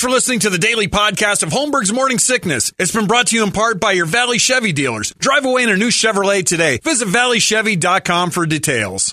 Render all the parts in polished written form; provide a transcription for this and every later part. Thanks for listening to the daily podcast of Holmberg's Morning Sickness. It's been brought to you in part by your Valley Chevy dealers. Drive away in a new Chevrolet today. Visit valleychevy.com for details.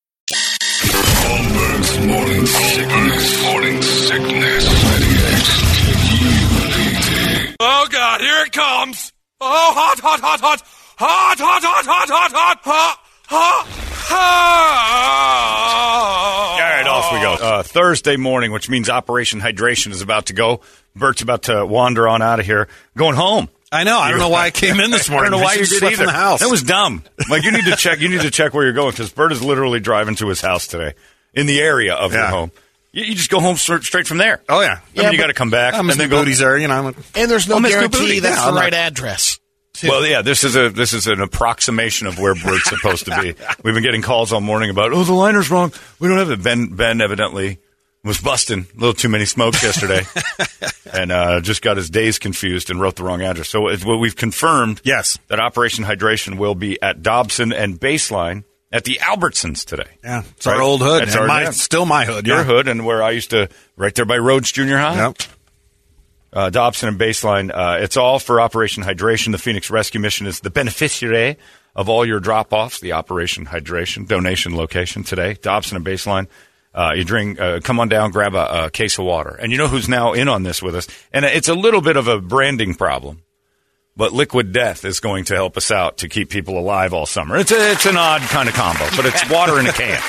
Holmberg's Morning Sickness. Morning Sickness. Oh, God, here it comes. Oh, hot, hot, hot, hot. Hot, hot, hot, hot, hot, hot, hot, hot, hot. All right, off we go. Thursday morning, which means Operation Hydration is about to go. Bert's about to wander on out of here. Going home. I know. I don't know why I came in this morning. I don't know why you slept in the house. That was dumb. Like, you need to check. You need to check where you're going, because Bert is literally driving to his house today in the area of your home. You just go home straight from there. Oh yeah. I mean, you got to come back. And then go there. You know. And there's no guarantee that's the right address. Too. Well, yeah. This is an approximation of where Bert's supposed to be. We've been getting calls all morning about the liner's wrong. We don't have it. Ben evidently was busting a little too many smokes yesterday and just got his days confused and wrote the wrong address. So we've confirmed that Operation Hydration will be at Dobson and Baseline at the Albertsons today. Yeah, it's right? Our old hood. It's still my hood. Your hood, and where I used to, right there by Rhodes Junior High. Yep. Dobson and Baseline. It's all for Operation Hydration. The Phoenix Rescue Mission is the beneficiary of all your drop-offs. The Operation Hydration donation location today, Dobson and Baseline. You drink, come on down, grab a case of water. And you know who's now in on this with us? And it's a little bit of a branding problem, but Liquid Death is going to help us out to keep people alive all summer. It's an odd kind of combo, but it's water in a can.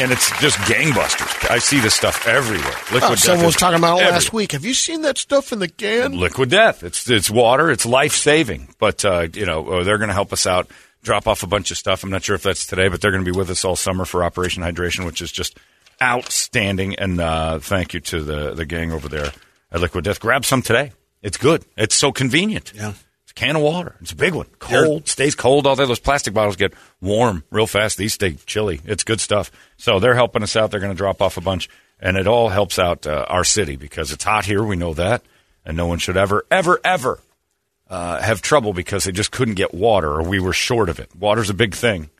And it's just gangbusters. I see this stuff everywhere. Liquid Death. Someone was talking about it last week. Have you seen that stuff in the can? Liquid Death. It's water. It's life-saving. But, they're going to help us out. Drop off a bunch of stuff. I'm not sure if that's today, but they're going to be with us all summer for Operation Hydration, which is just outstanding. And thank you to the gang over there at Liquid Death. Grab some today. It's good. It's so convenient. Yeah. It's a can of water. It's a big one. Cold. Yeah. Stays cold all day. Those plastic bottles get warm real fast. These stay chilly. It's good stuff. So they're helping us out. They're going to drop off a bunch. And it all helps out our city, because it's hot here. We know that. And no one should ever, ever, ever have trouble because they just couldn't get water, or we were short of it. Water's a big thing.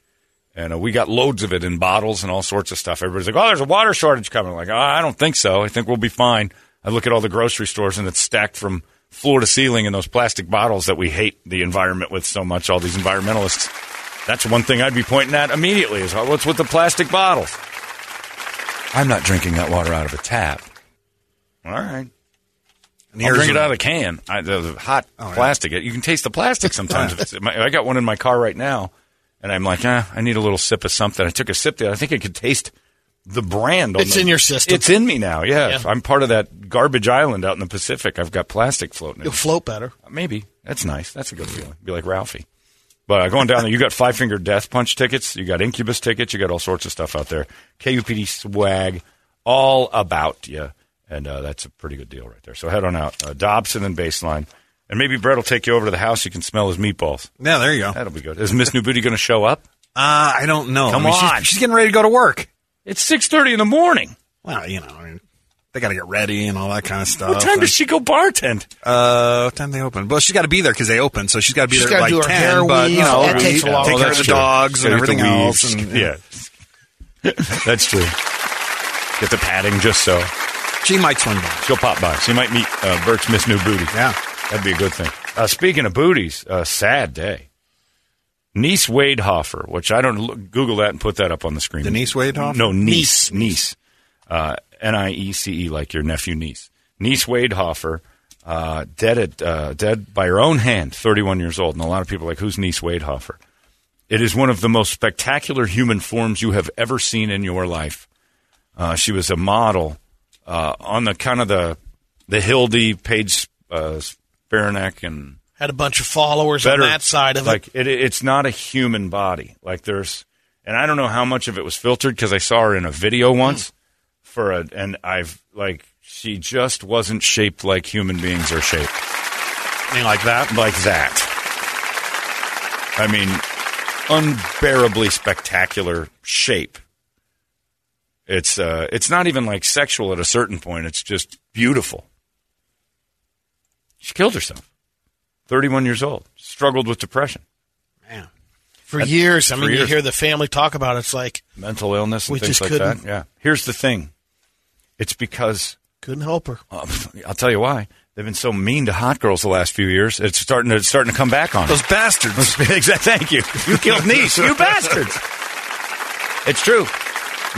And we got loads of it in bottles and all sorts of stuff. Everybody's like, oh, there's a water shortage coming. I'm like, I don't think so. I think we'll be fine. I look at all the grocery stores and it's stacked from floor to ceiling in those plastic bottles that we hate the environment with so much, all these environmentalists. That's one thing I'd be pointing at immediately is, what's with the plastic bottles? I'm not drinking that water out of a tap. All right. I'll drink it out of a can. The hot plastic. Yeah. You can taste the plastic sometimes. I got one in my car right now, and I'm like, I need a little sip of something. I took a sip there. I think I could taste the brand. It's in your system. It's in me now, yeah. I'm part of that garbage island out in the Pacific. I've got plastic floating in. You'll float better. Maybe. That's nice. That's a good feeling. Be like Ralphie. But going down there, you got Five Finger Death Punch tickets. You got Incubus tickets. You got all sorts of stuff out there. KUPD swag. All about you. And that's a pretty good deal right there. So head on out. Dobson and Baseline. And maybe Brett will take you over to the house. You can smell his meatballs. Yeah, there you go. That'll be good. Is Miss New Booty going to show up? I don't know. Come on. She's getting ready to go to work. It's 6:30 in the morning. Well, they got to get ready and all that kind of stuff. What time does she go bartend? What time they open? Well, she's got to be there because they open. So she's got to be there like 10. But, that takes a while. Take care of the dogs and everything else. Yeah. That's true. Get the padding just so. She might swing by. She'll pop by. She might meet Bert's Miss New Booty. Yeah. That'd be a good thing. Speaking of booties, sad day. Niece Waidhofer, which I don't Google that and put that up on the screen. Denise Waidhofer? No, niece. Niece. N-I-E-C-E, like your nephew, niece. Niece Waidhofer, dead by her own hand, 31 years old. And a lot of people are like, who's Niece Waidhofer? It is one of the most spectacular human forms you have ever seen in your life. She was a model. On the kind of the Hildy Page Sparanek, and had a bunch of followers on that side of it. Like it's not a human body. Like and I don't know how much of it was filtered because I saw her in a video once and I've She just wasn't shaped like human beings are shaped. I mean, like that? Like that. I mean, unbearably spectacular shape. It's not even like sexual at a certain point. It's just beautiful. She killed herself. 31 years old. Struggled with depression. Man. For years. I mean, you hear the family talk about it. It's like mental illness and things like that. Yeah. Here's the thing. It's because couldn't help her. I'll tell you why. They've been so mean to hot girls the last few years. It's starting to come back on those bastards. Exactly. Thank you. You killed Niece. You bastards. It's true.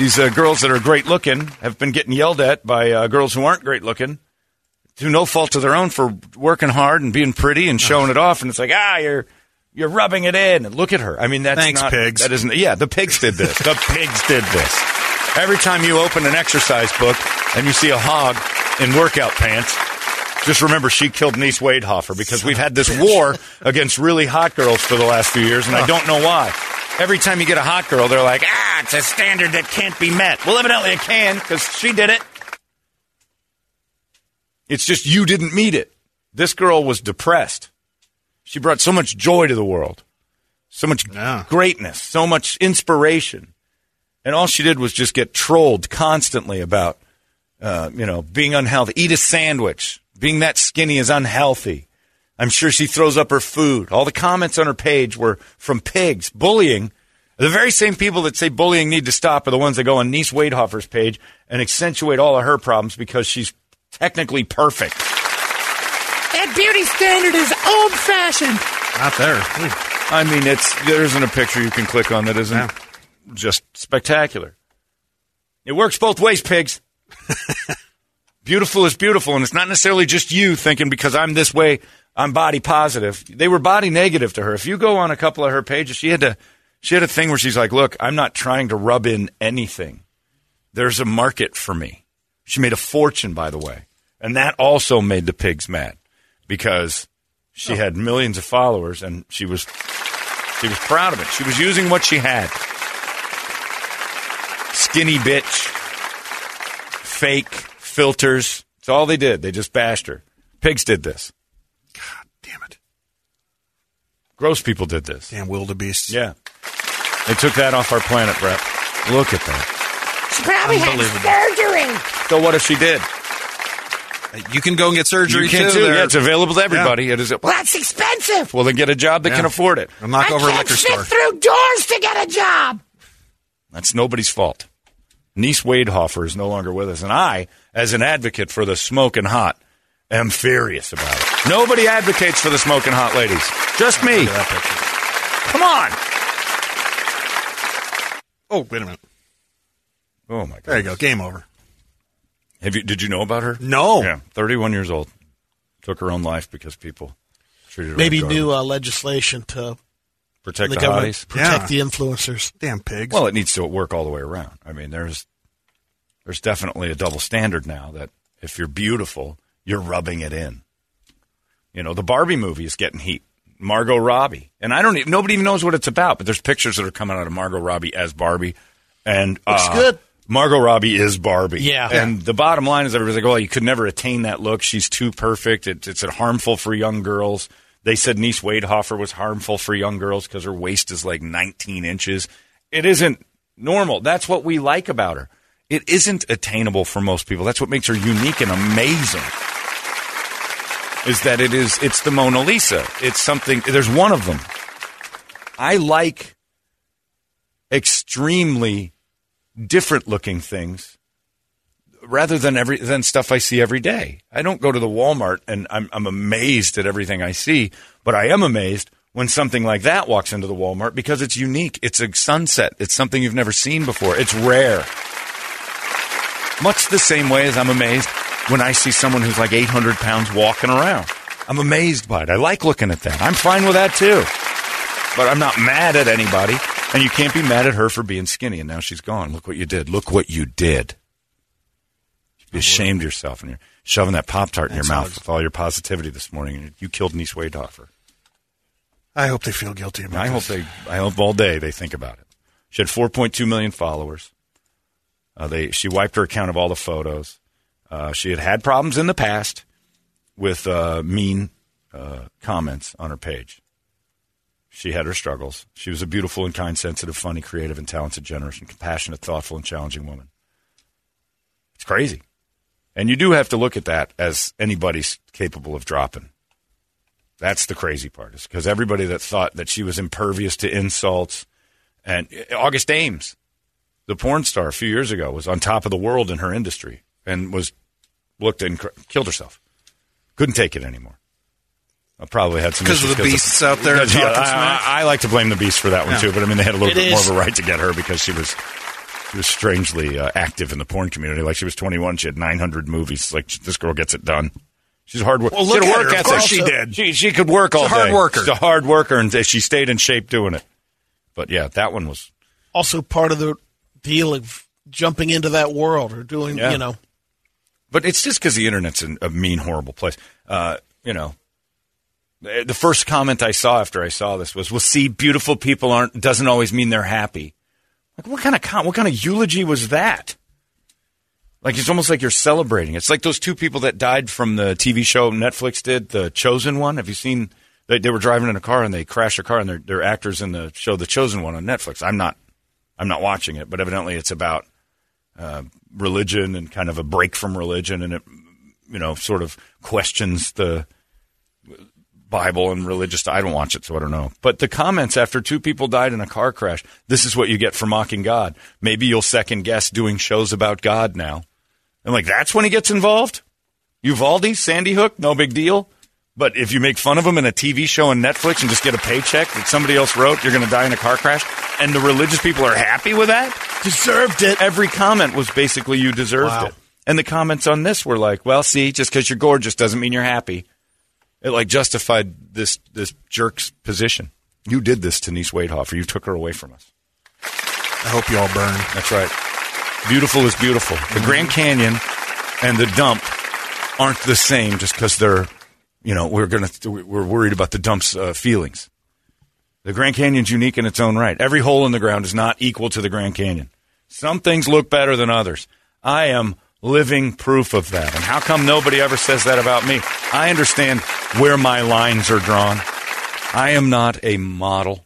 These girls that are great looking have been getting yelled at by girls who aren't great looking, to no fault of their own, for working hard and being pretty and showing it off. And it's like, you're rubbing it in. And look at her. I mean, that's thanks, not pigs. That isn't. Yeah, the pigs did this. The pigs did this. Every time you open an exercise book and you see a hog in workout pants, just remember she killed Niece Waidhofer, because we've had this war against really hot girls for the last few years, and I don't know why. Every time you get a hot girl, they're like, it's a standard that can't be met. Well, evidently it can, because she did it. It's just you didn't meet it. This girl was depressed. She brought so much joy to the world, so much greatness, so much inspiration. And all she did was just get trolled constantly about, being unhealthy. Eat a sandwich. Being that skinny is unhealthy. I'm sure she throws up her food. All the comments on her page were from pigs. Bullying. The very same people that say bullying need to stop are the ones that go on Niece Waidhofer's page and accentuate all of her problems because she's technically perfect. That beauty standard is old-fashioned. Not there. I mean, there isn't a picture you can click on that isn't... Yeah. Just spectacular. It works both ways, pigs. Beautiful is beautiful, and it's not necessarily just you thinking because I'm this way, I'm body positive. They were body negative to her. If you go on a couple of her pages, she had a thing where she's like, look, I'm not trying to rub in anything. There's a market for me. She made a fortune, by the way. And that also made the pigs mad because she had millions of followers, and she was proud of it. She was using what she had. Skinny bitch, fake filters. It's all they did. They just bashed her. Pigs did this. God damn it. Gross people did this. Damn wildebeests. Yeah. They took that off our planet, Brett. Look at that. She probably had surgery. So what if she did? You can go and get surgery, too. Yeah, it's available to everybody. Yeah. It is. Well, that's expensive. Well, then get a job that can afford it. I'll knock over a liquor store. I can't fit through doors to get a job. That's nobody's fault. Niece Waidhofer is no longer with us. And I, as an advocate for the smoking hot, am furious about it. Nobody advocates for the smoking hot ladies. Just me. Come on. Oh, wait a minute. Oh, my God. There you go. Game over. Did you know about her? No. Yeah, 31 years old. Took her own life because people treated her maybe like new legislation to... Protect the hotties. Protect the influencers. Damn pigs. Well, it needs to work all the way around. I mean, there's definitely a double standard now that if you're beautiful, you're rubbing it in. You know, the Barbie movie is getting heat. Margot Robbie. And nobody even knows what it's about, but there's pictures that are coming out of Margot Robbie as Barbie. And looks good. Margot Robbie is Barbie. Yeah. And the bottom line is everybody's like, well, you could never attain that look. She's too perfect. It's harmful for young girls. They said Niece Waidhofer was harmful for young girls because her waist is like 19 inches. It isn't normal. That's what we like about her. It isn't attainable for most people. That's what makes her unique and amazing, is that it's the Mona Lisa. It's something, there's one of them. I like extremely different looking things rather than stuff I see every day. I don't go to the Walmart and I'm amazed at everything I see, but I am amazed when something like that walks into the Walmart because it's unique. It's a sunset. It's something you've never seen before. It's rare. Much the same way as I'm amazed when I see someone who's like 800 pounds walking around. I'm amazed by it. I like looking at that. I'm fine with that too. But I'm not mad at anybody, and you can't be mad at her for being skinny, and now she's gone. Look what you did. Look what you did. You ashamed yourself, and you're shoving that Pop-Tart in your mouth with all your positivity this morning, and you killed Niece Waidhofer. I hope they feel guilty about this. I hope all day they think about it. She had 4.2 million followers. She wiped her account of all the photos. She had had problems in the past with mean comments on her page. She had her struggles. She was a beautiful and kind, sensitive, funny, creative, and talented, generous, and compassionate, thoughtful, and challenging woman. It's crazy. And you do have to look at that as anybody's capable of dropping. That's the crazy part, is because everybody that thought that she was impervious to insults, and August Ames, the porn star a few years ago, was on top of the world in her industry and was looked and killed herself. Couldn't take it anymore. I probably had some issues. Because of the beasts out there. I like to blame the beasts for that one, too. But, I mean, they had a little bit more of a right to get her because she was strangely active in the porn community. Like, she was 21. She had 900 movies. Like, this girl gets it done. She's a hard worker. Well, look at her. Of course she did. She could work all day. She's a hard worker, and she stayed in shape doing it. But, yeah, that one was... Also part of the deal of jumping into that world or doing, you know... But it's just because the Internet's a mean, horrible place. You know... The first comment I saw after I saw this was, "Well, see, beautiful people doesn't always mean they're happy." Like, what kind of eulogy was that? Like, it's almost like you're celebrating. It's like those two people that died from the TV show Netflix did, The Chosen One. Have you seen? They were driving in a car and they crashed a car, and they're actors in the show The Chosen One on Netflix. I'm not watching it, but evidently it's about religion and kind of a break from religion, and it, you know, sort of questions the Bible and religious. I don't watch it, so I don't know. But the comments after two people died in a car crash, this is what you get for mocking God. Maybe you'll second guess doing shows about God now. And like, that's when he gets involved? Uvalde, Sandy Hook, no big deal. But if you make fun of him in a TV show on Netflix and just get a paycheck that somebody else wrote, you're going to die in a car crash, and the religious people are happy with that? Deserved it. Every comment was basically you deserved it. And the comments on this were like, well, see, just because you're gorgeous doesn't mean you're happy. It, like, justified this jerk's position. You did this to Niece Waidhofer. You took her away from us. I hope you all burn. That's right. Beautiful is beautiful. The Grand Canyon and the dump aren't the same just because they're, you know, we're worried about the dump's feelings. The Grand Canyon's unique in its own right. Every hole in the ground is not equal to the Grand Canyon. Some things look better than others. I am living proof of that. And how come nobody ever says that about me? I understand where my lines are drawn. I am not a model,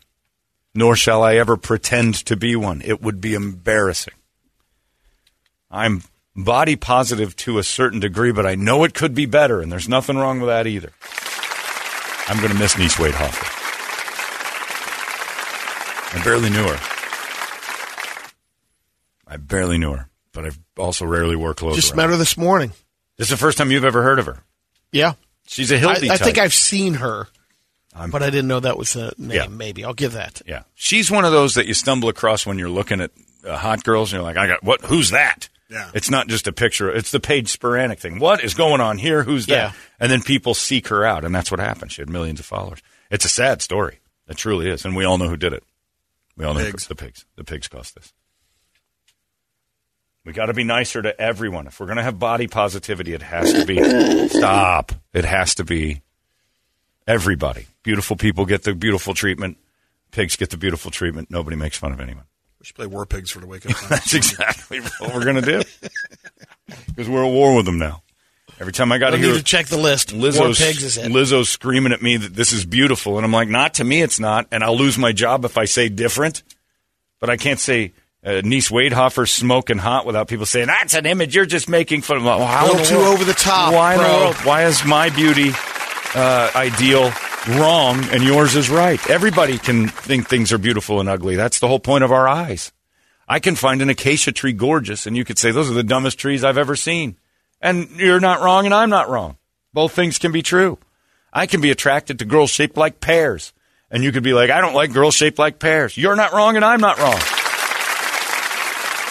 nor shall I ever pretend to be one. It would be embarrassing. I'm body positive to a certain degree, but I know it could be better, and there's nothing wrong with that either. I'm going to miss Niece Waidhofer. I barely knew her. But I also rarely wore clothes. Just met her this morning. This is the first time you've ever heard of her. Yeah. She's a Hildy type. I think I've seen her, but I didn't know that was the name. Yeah. Maybe. I'll give that. Yeah. She's one of those that you stumble across when you're looking at hot girls, and you're like, who's that? Yeah. It's not just a picture. It's the Paige Sporanic thing. What is going on here? Who's that? And then people seek her out, and that's what happened. She had millions of followers. It's a sad story. It truly is, and we all know who did it. We all know the pigs. The pigs cost this. We got to be nicer to everyone. If we're going to have body positivity, it has to be... Stop. It has to be everybody. Beautiful people get the beautiful treatment. Pigs get the beautiful treatment. Nobody makes fun of anyone. We should play War Pigs for the wake-up time. That's exactly what we're going to do. Because we're at war with them now. Every time I got to hear... You need to check the list. Lizzo's screaming at me that this is beautiful. And I'm like, not to me it's not. And I'll lose my job if I say different. But I can't say... Niece Waidhofer smoking hot without people saying, that's an image you're just making fun of. Well, a little too over the top, bro. Why is my beauty ideal wrong and yours is right? Everybody can think things are beautiful and ugly. That's the whole point of our eyes. I can find an acacia tree gorgeous, and you could say, those are the dumbest trees I've ever seen. And you're not wrong, and I'm not wrong. Both things can be true. I can be attracted to girls shaped like pears, and you could be like, I don't like girls shaped like pears. You're not wrong, and I'm not wrong.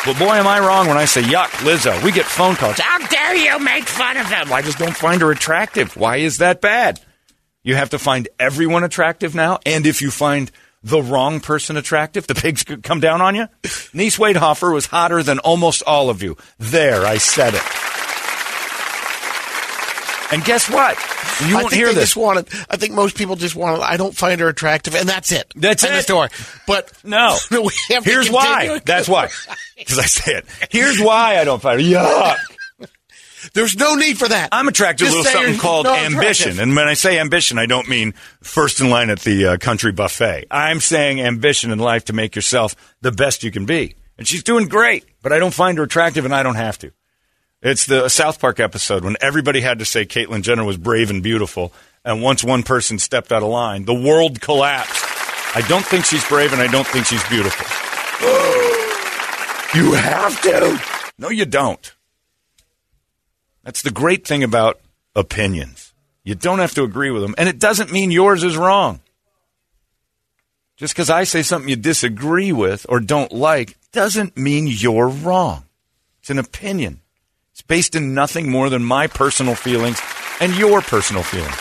But boy, am I wrong when I say, yuck, Lizzo. We get phone calls. How dare you make fun of them? I just don't find her attractive. Why is that bad? You have to find everyone attractive now. And if you find the wrong person attractive, the pigs could come down on you. Niece Waidhofer was hotter than almost all of you. There, I said it. And guess what? You won't hear this. I think most people just want to, I don't find her attractive, and that's it. That's it. Story. But no. Here's why. That's why. Because I say it. Here's why I don't find her. Yuck. There's no need for that. I'm attracted to a little something called ambition. And when I say ambition, I don't mean first in line at the country buffet. I'm saying ambition in life to make yourself the best you can be. And she's doing great, but I don't find her attractive, and I don't have to. It's the South Park episode when everybody had to say Caitlyn Jenner was brave and beautiful, and once one person stepped out of line, the world collapsed. I don't think she's brave, and I don't think she's beautiful. You have to. No, you don't. That's the great thing about opinions. You don't have to agree with them, and it doesn't mean yours is wrong. Just because I say something you disagree with or don't like doesn't mean you're wrong. It's an opinion. It's based in nothing more than my personal feelings and your personal feelings.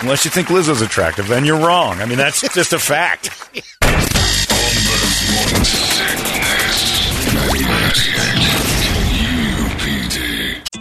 Unless you think Lizzo's attractive, then you're wrong. I mean, that's just a fact.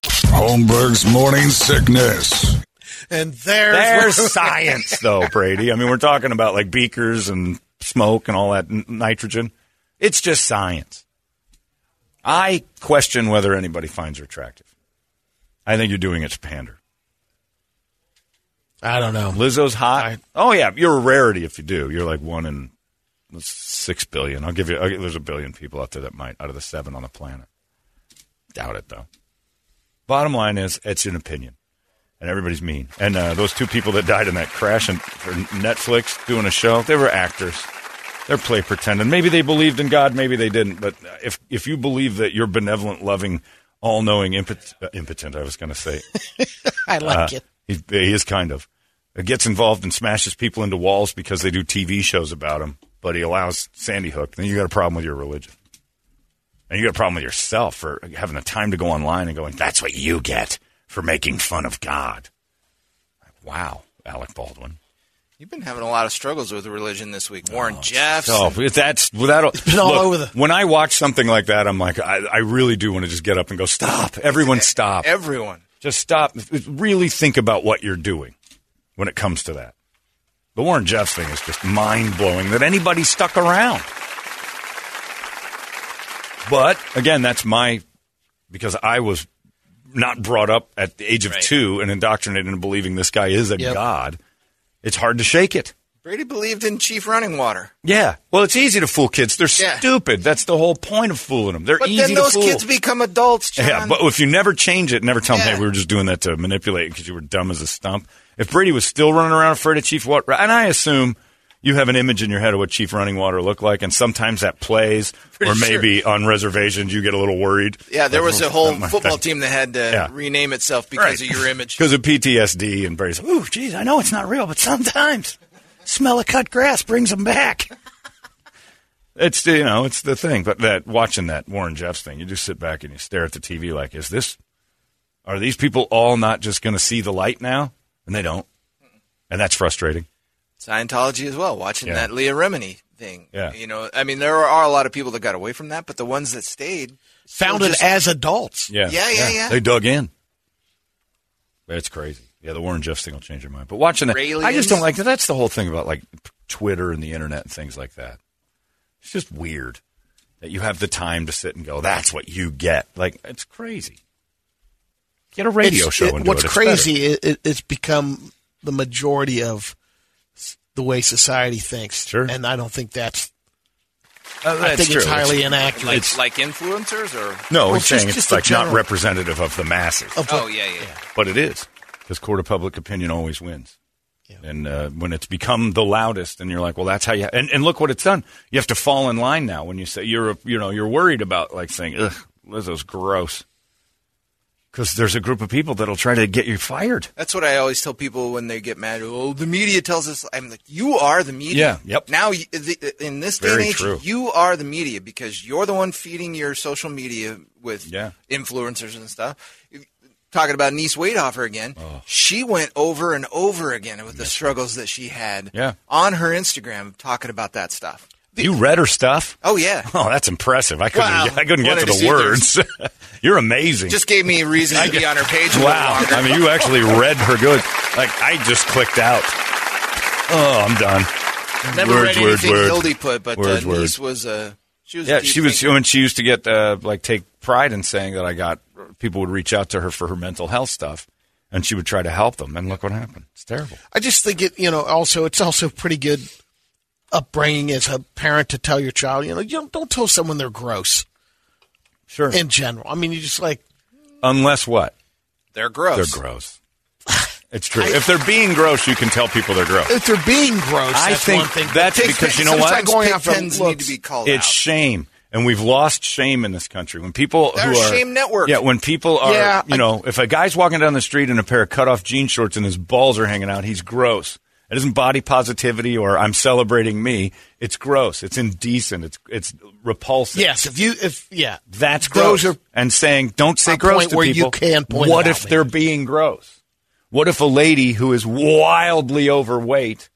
Holmberg's Morning Sickness. And there's science, though, Brady. I mean, we're talking about like beakers and smoke and all that nitrogen. It's just science. I question whether anybody finds her attractive. I think you're doing it to pander. I don't know. Lizzo's hot. Oh, yeah. You're a rarity if you do. You're like one in 6 billion. There's a billion people out there that might, out of the 7 on the planet. Doubt it, though. Bottom line is, it's an opinion, and everybody's mean. And those 2 people that died in that crash and for Netflix doing a show, they were actors. They're play pretending. Maybe they believed in God, maybe they didn't. But if you believe that you're benevolent, loving, all-knowing, impotent, I was going to say. I like it. He is kind of. Gets involved and smashes people into walls because they do TV shows about him, but he allows Sandy Hook. Then you got a problem with your religion. And you got a problem with yourself for having the time to go online and going, that's what you get for making fun of God. Wow, Alec Baldwin. You've been having a lot of struggles with religion this week. Warren Jeffs. Oh, it's been all over the... When I watch something like that, I'm like, I really do want to just get up and go, stop. Everyone stop. Everyone. Just stop. Really think about what you're doing when it comes to that. The Warren Jeffs thing is just mind-blowing that anybody stuck around. But, again, that's because I was not brought up at the age of 2 and indoctrinated into believing this guy is a god. It's hard to shake it. Brady believed in Chief Running Water. Yeah. Well, it's easy to fool kids. They're stupid. That's the whole point of fooling them. They're easy to fool. But then those kids become adults, John. Yeah, but if you never change it, never tell them, hey, we were just doing that to manipulate because you were dumb as a stump. If Brady was still running around afraid of Chief Water, and I assume... You have an image in your head of what Chief Running Water looked like, and sometimes that plays, maybe on reservations you get a little worried. Yeah, there was a whole football team that had to rename itself because of your image. Because of PTSD, and Brady's like, ooh, geez, I know it's not real, but sometimes smell of cut grass brings them back. It's, you know, it's the thing. But watching that Warren Jeffs thing, you just sit back and you stare at the TV like, are these people all not just going to see the light now? And they don't. And that's frustrating. Scientology as well, watching that Leah Remini thing. Yeah. You know, I mean, there are a lot of people that got away from that, but the ones that stayed... Found it as adults. Yeah. Yeah. They dug in. It's crazy. Yeah, the Warren Jeffs thing will change your mind. But watching that, Raelians. I just don't like that. That's the whole thing about, like, Twitter and the internet and things like that. It's just weird that you have the time to sit and go, that's what you get. Like, it's crazy. Get a radio show and do it. What's crazy is it's become the majority of... the way society thinks, and I don't think that's I think true. It's highly inaccurate. It's like influencers, or no? He's saying it's like not representative of the masses. But it is because court of public opinion always wins, and when it's become the loudest, and you're like, well, that's how you. And look what it's done. You have to fall in line now when you say you're worried about like saying, ugh, Lizzo's gross. Because there's a group of people that'll try to get you fired. That's what I always tell people when they get mad. Oh, the media tells us. I'm like, you are the media. Yeah, yep. Now, in this day and age, you are the media because you're the one feeding your social media with influencers and stuff. Talking about Niece Waidhofer again, she went over and over again with the struggles that she had on her Instagram talking about that stuff. You read her stuff? Oh, yeah. Oh, that's impressive. I couldn't get to the words. You're amazing. Just gave me a reason to be on her page. Wow. I mean, you actually read her good. Like, I just clicked out. Oh, I'm done. Never read anything Hildy put, but Niece was she was when she used to get take pride in saying that people would reach out to her for her mental health stuff, and she would try to help them. And look what happened. It's terrible. I just think it's also pretty good upbringing as a parent to tell your child, don't tell someone they're gross. Sure. In general. I mean, you just unless what? They're gross. They're gross. It's true. If they're being gross, you can tell people they're gross. If they're being gross, I think one thing. That's because you know what? It's shame. And we've lost shame in this country. When people shame network. Yeah, when people are, if a guy's walking down the street in a pair of cut-off jean shorts and his balls are hanging out, he's gross. It isn't body positivity or I'm celebrating me. It's gross. It's indecent. It's repulsive. Yes, that's gross. And saying don't say gross to people. You can point what if they're being gross? What if a lady who is wildly overweight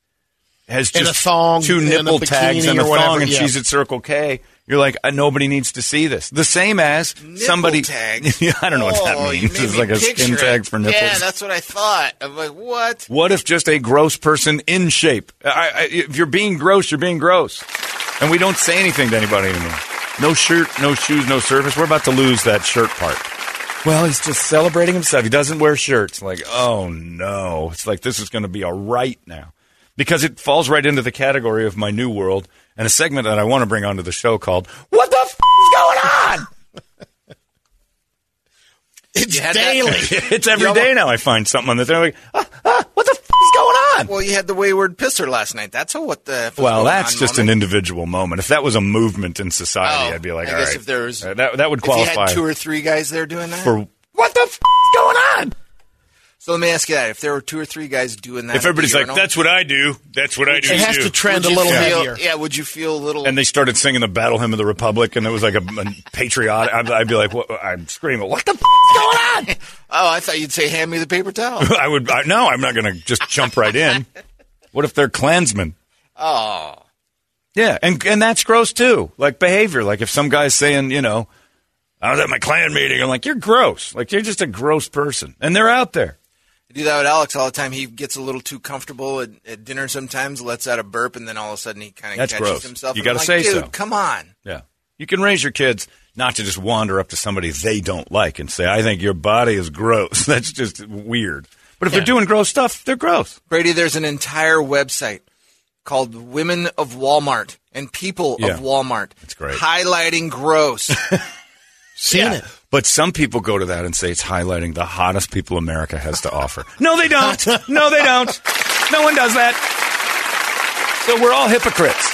has just a thong, two nipple tags and a thong, and she's at Circle K? You're like, nobody needs to see this. The same as nipple somebody. Tags? I don't know what that means. It's like a skin tag for nipples. Yeah, that's what I thought. I'm like, what? What if just a gross person in shape? If you're being gross, you're being gross. And we don't say anything to anybody anymore. No shirt, no shoes, no service. We're about to lose that shirt part. Well, he's just celebrating himself. He doesn't wear shirts. Like, oh, no. It's like this is going to be a right now. Because it falls right into the category of my new world and a segment that I want to bring onto the show called, What the F*** is Going On? It's daily. It's every day now I find something on this. I'm like, what the F*** is going on? Well, you had the wayward pisser last night. That's a what the F*** Well, that's just moment. An individual moment. If that was a movement in society, I'd be like, I guess if there was, that would qualify. If you had two or three guys there doing that? For what the F*** is going on? So let me ask you that. If there were two or three guys doing that. If everybody's like, that's what I do. That's what I do. It has to trend a little heavier. Yeah, would you feel a little. And they started singing the Battle Hymn of the Republic, and it was like a patriotic. I'd be like, I'm screaming, what the f*** is going on? Oh, I thought you'd say, hand me the paper towel. I would. No, I'm not going to just jump right in. What if they're Klansmen? Oh. Yeah, and that's gross, too. Like behavior. Like if some guy's saying, I was at my Klan meeting. I'm like, you're gross. Like you're just a gross person. And they're out there. Do that with Alex all the time. He gets a little too comfortable at dinner sometimes, lets out a burp, and then all of a sudden he kind of catches himself. You got to say so. Dude, come on. Yeah. You can raise your kids not to just wander up to somebody they don't like and say, I think your body is gross. That's just weird. But if they're doing gross stuff, they're gross. Brady, there's an entire website called Women of Walmart and People of Walmart. That's great. Highlighting gross. Seen it. But some people go to that and say it's highlighting the hottest people America has to offer. No, they don't. No, they don't. No one does that. So we're all hypocrites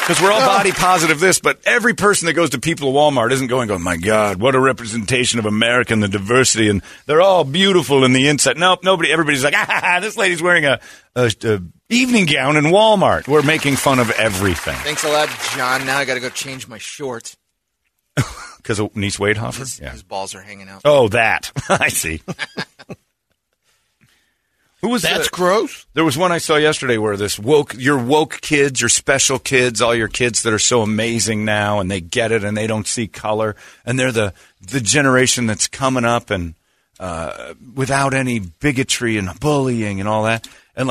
because we're all body positive this, but every person that goes to People at Walmart isn't going, my God, what a representation of America and the diversity, and they're all beautiful in the inside. Nope, nobody. Everybody's like, this lady's wearing a evening gown in Walmart. We're making fun of everything. Thanks a lot, John. Now I got to go change my shorts. Because of Niece Waidhofer? His balls are hanging out. Oh, that. I see. Who was that? That's gross. There was one I saw yesterday where this your woke kids, your special kids, all your kids that are so amazing now, and they get it, and they don't see color, and they're the generation that's coming up and without any bigotry and bullying and all that. And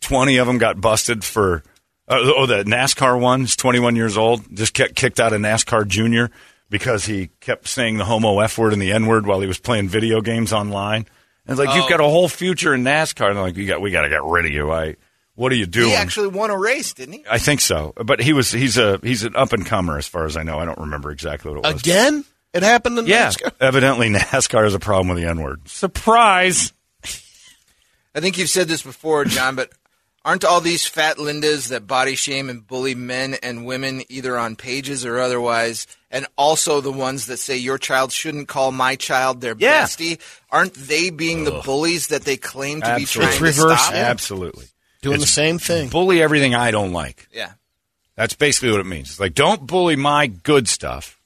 20 of them got busted for the NASCAR one. He's 21 years old. Just kicked out of NASCAR Junior. Because he kept saying the homo F word and the N word while he was playing video games online. And it's like, you've got a whole future in NASCAR. And they're like, we got to get rid of you. What are you doing? He actually won a race, didn't he? I think so. But he's an up-and-comer as far as I know. I don't remember exactly what it was. Again? It happened in NASCAR? Yeah, evidently NASCAR has a problem with the N word. Surprise! I think you've said this before, John, but aren't all these fat Lindas that body shame and bully men and women either on pages or otherwise, and also the ones that say your child shouldn't call my child their bestie, aren't they being the bullies that they claim to be trying to stop? Absolutely. Doing the same thing. Bully everything I don't like. Yeah. That's basically what it means. It's like, don't bully my good stuff.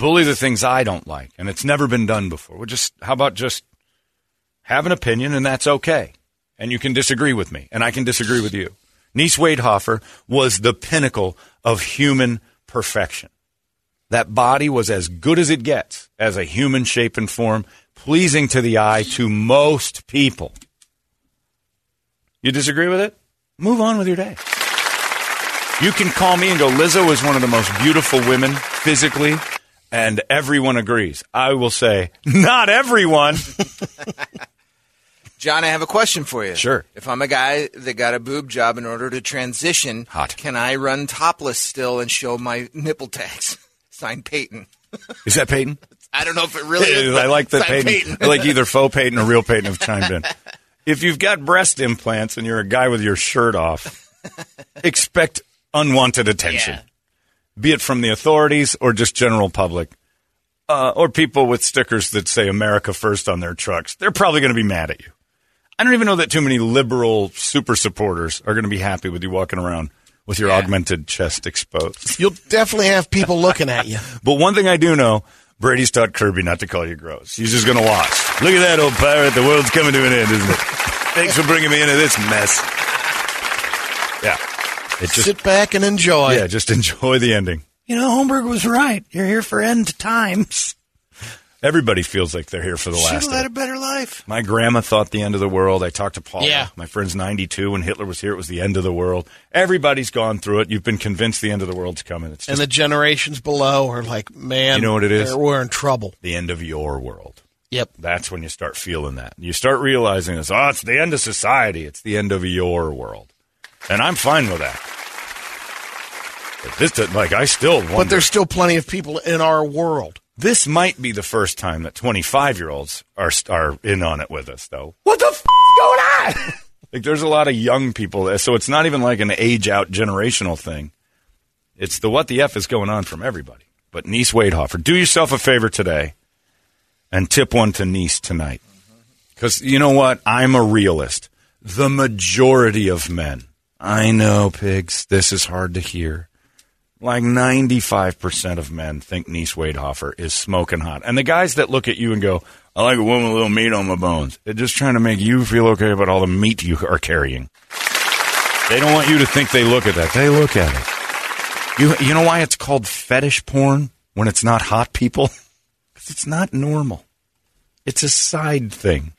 bully the things I don't like, and it's never been done before. Well, just how about just have an opinion, and that's okay. And you can disagree with me, and I can disagree with you. Niece Waidhofer was the pinnacle of human perfection. That body was as good as it gets as a human shape and form, pleasing to the eye to most people. You disagree with it? Move on with your day. You can call me and go, Lizzo is one of the most beautiful women physically, and everyone agrees. I will say, not everyone. John, I have a question for you. Sure. If I'm a guy that got a boob job in order to transition, can I run topless still and show my nipple tags? Signed Peyton. Is that Peyton? I don't know if it really is. I like that Peyton. I like either faux Peyton or real Peyton have chimed in. If you've got breast implants and you're a guy with your shirt off, expect unwanted attention, be it from the authorities or just general public. Or people with stickers that say America First on their trucks. They're probably going to be mad at you. I don't even know that too many liberal super supporters are going to be happy with you walking around with your augmented chest exposed. You'll definitely have people looking at you. But one thing I do know, Brady's taught Kirby not to call you gross. He's just going to watch. Look at that, old pirate. The world's coming to an end, isn't it? Thanks for bringing me into this mess. Yeah. Sit back and enjoy. Yeah, just enjoy the ending. You know, Holmberg was right. You're here for end times. Everybody feels like they're here for the last. Should have led a better life. My grandma thought the end of the world. I talked to Paul. Yeah. My friend's 92. When Hitler was here, it was the end of the world. Everybody's gone through it. You've been convinced the end of the world's coming. It's just, and the generations below are like, man, you know what it is? We're in trouble. The end of your world. Yep. That's when you start feeling that. You start realizing this. Oh, it's the end of society. It's the end of your world. And I'm fine with that. But this doesn't, like, I still wonder. But there's still plenty of people in our world. This might be the first time that 25-year-olds are in on it with us, though. What the f*** going on? Like, there's a lot of young people, so it's not even like an age-out generational thing. It's the what the F is going on from everybody. But Niece Waidhofer, do yourself a favor today and tip one to Niece tonight. Because you know what? I'm a realist. The majority of men. I know, pigs, this is hard to hear. Like 95% of men think Niece Waidhofer is smoking hot. And the guys that look at you and go, I like a woman with a little meat on my bones, they're just trying to make you feel okay about all the meat you are carrying. They don't want you to think they look at that. They look at it. You know why it's called fetish porn when it's not hot people? Because it's not normal. It's a side thing.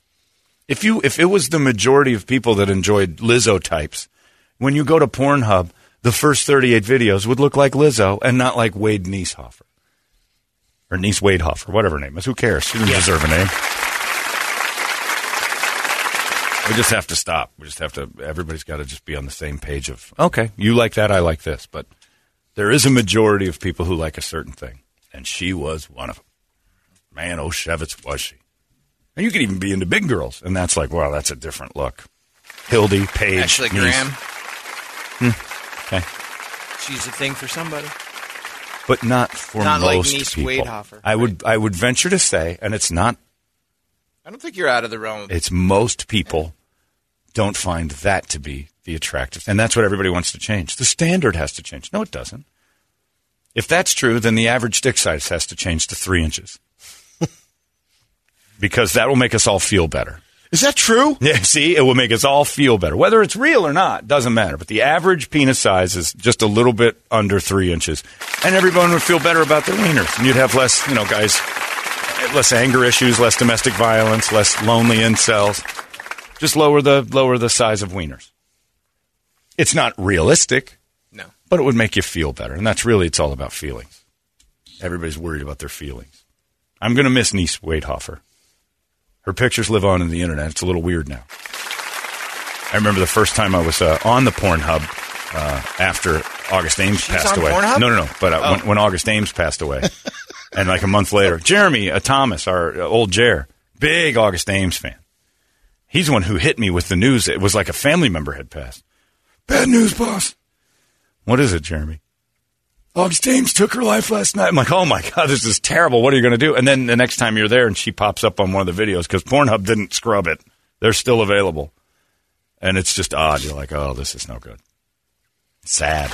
If it was the majority of people that enjoyed Lizzo types, when you go to Pornhub, the first 38 videos would look like Lizzo and not like Wade Nieshofer. Or Niece Waidhofer, whatever her name is. Who cares? She doesn't deserve a name. We just have to stop. We just have to, everybody's got to just be on the same page of, okay, you like that, I like this. But there is a majority of people who like a certain thing. And she was one of them. Man, Oshevitz was she. And you could even be into big girls. And that's like, wow, that's a different look. Hildy, Page, Ashley Graham. Okay. She's a thing for somebody. But not for not most like Niece people. Waidhofer, I would venture to say, and it's not. I don't think you're out of the realm. It's most people don't find that to be the attractive. And that's what everybody wants to change. The standard has to change. No, it doesn't. If that's true, then the average dick size has to change to 3 inches. Because that will make us all feel better. Is that true? Yeah, see, it will make us all feel better. Whether it's real or not, doesn't matter. But the average penis size is just a little bit under 3 inches. And everyone would feel better about their wieners. And you'd have less, you know, guys, less anger issues, less domestic violence, less lonely incels. Just lower the size of wieners. It's not realistic. No. But it would make you feel better. And that's really, it's all about feelings. Everybody's worried about their feelings. I'm going to miss Niece Waidhofer. Her pictures live on the internet. It's a little weird now. I remember the first time I was on the Pornhub after August Ames passed away. Pornhub? No. But when August Ames passed away, and like a month later, Jeremy Thomas, our old Jer, big August Ames fan. He's the one who hit me with the news. It was like a family member had passed. Bad news, boss. What is it, Jeremy? August Ames took her life last night. I'm like, oh, my God, this is terrible. What are you going to do? And then the next time you're there and she pops up on one of the videos because Pornhub didn't scrub it. They're still available. And it's just odd. You're like, oh, this is no good. Sad.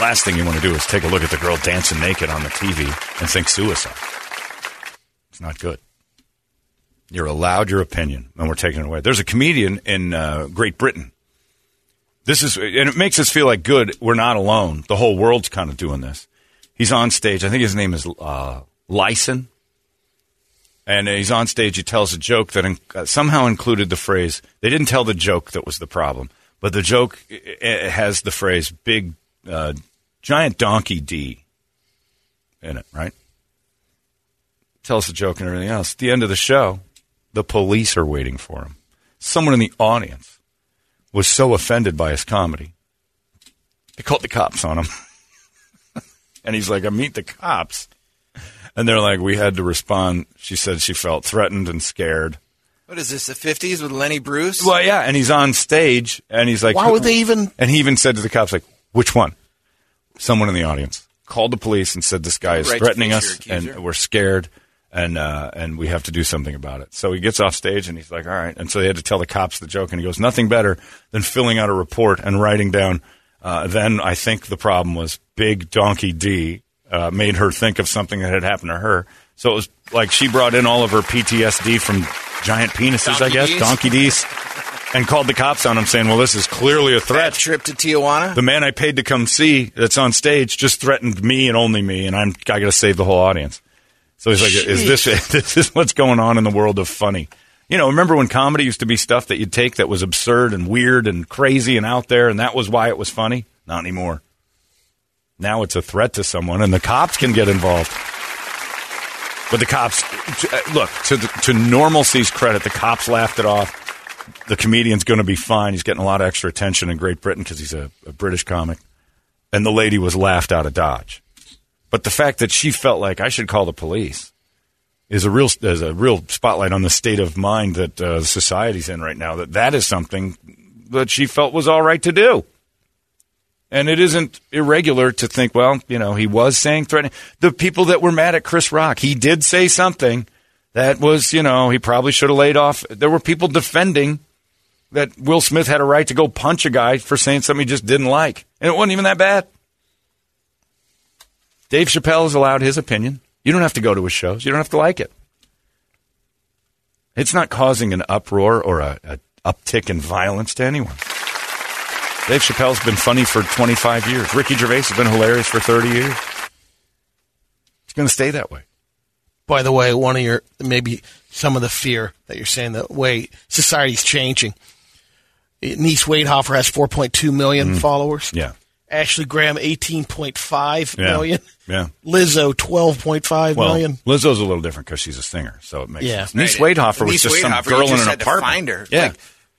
Last thing you want to do is take a look at the girl dancing naked on the TV and think suicide. It's not good. You're allowed your opinion, and we're taking it away. There's a comedian in Great Britain. This is, and it makes us feel like good. We're not alone. The whole world's kind of doing this. He's on stage. I think his name is Lyson. And he's on stage. He tells a joke that somehow included the phrase. They didn't tell the joke that was the problem. But the joke has the phrase big, giant donkey D in it, right? Tells the joke and everything else. At the end of the show, the police are waiting for him. Someone in the audience was so offended by his comedy, they called the cops on him. And he's like, I meet the cops. And they're like, we had to respond. She said she felt threatened and scared. What is this, the 50s with Lenny Bruce? Well, yeah, and he's on stage, and he's like... Why would they even... And he even said to the cops, like, which one? Someone in the audience called the police and said, this guy is threatening us, and we're scared, and we have to do something about it. So he gets off stage, and he's like, all right. And so they had to tell the cops the joke, and he goes, nothing better than filling out a report and writing down, then I think the problem was Big Donkey D made her think of something that had happened to her. So it was like she brought in all of her PTSD from... giant penises, donkey, I guess, D's. Donkey D's, and called the cops on him saying, well, this is clearly a threat. That trip to Tijuana? The man I paid to come see that's on stage just threatened me and only me, and I got to save the whole audience. So he's like, is this is what's going on in the world of funny? You know, remember when comedy used to be stuff that you'd take that was absurd and weird and crazy and out there, and that was why it was funny? Not anymore. Now it's a threat to someone, and the cops can get involved. But the cops, look, to normalcy's credit, the cops laughed it off. The comedian's going to be fine. He's getting a lot of extra attention in Great Britain because he's a British comic. And the lady was laughed out of Dodge. But the fact that she felt like I should call the police is a real spotlight on the state of mind that society's in right now. That is something that she felt was all right to do. And it isn't irregular to think, well, you know, he was saying threatening. The people that were mad at Chris Rock, he did say something that was, you know, he probably should have laid off. There were people defending that Will Smith had a right to go punch a guy for saying something he just didn't like. And it wasn't even that bad. Dave Chappelle is allowed his opinion. You don't have to go to his shows. You don't have to like it. It's not causing an uproar or an uptick in violence to anyone. Dave Chappelle's been funny for 25 years. Ricky Gervais has been hilarious for 30 years. It's going to stay that way. By the way, maybe some of the fear that you're saying, the way society's changing. Niece Waidhofer has 4.2 million followers. Yeah. Ashley Graham, 18.5 million. Yeah. Lizzo, 12.5 million. Lizzo's a little different because she's a singer, so it makes sense. Niece Waidhofer was just some girl in an apartment. Find her. Yeah.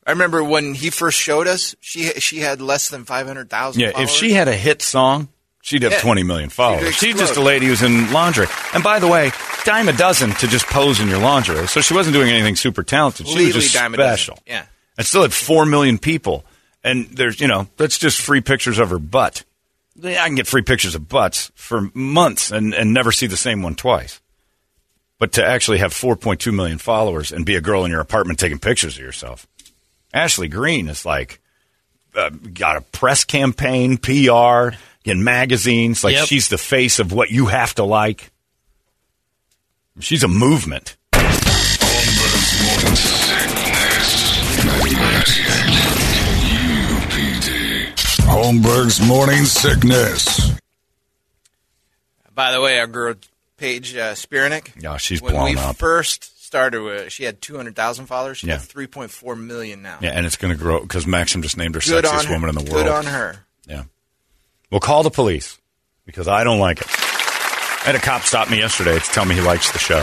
I remember when he first showed us, she had less than 500,000 followers. If she had a hit song, she'd have 20 million followers. She's just a lady who's in lingerie. And by the way, dime a dozen to just pose in your lingerie. So she wasn't doing anything super talented. She was just special. Yeah. And still had 4 million people. And there's, you know, that's just free pictures of her butt. I can get free pictures of butts for months and never see the same one twice. But to actually have 4.2 million followers and be a girl in your apartment taking pictures of yourself. Ashley Green is like, got a press campaign, PR, in magazines. Like, she's the face of what you have to like. She's a movement. Holmberg's Morning Sickness. By the way, our girl, Paige Spiranek. Yeah, she's blown up. Started with, she had 200,000 followers. She has 3.4 million now. Yeah, and it's going to grow because Maxim just named her sexiest woman in the world. Good on her. Yeah. Well, call the police because I don't like it. I had a cop stop me yesterday to tell me he likes the show.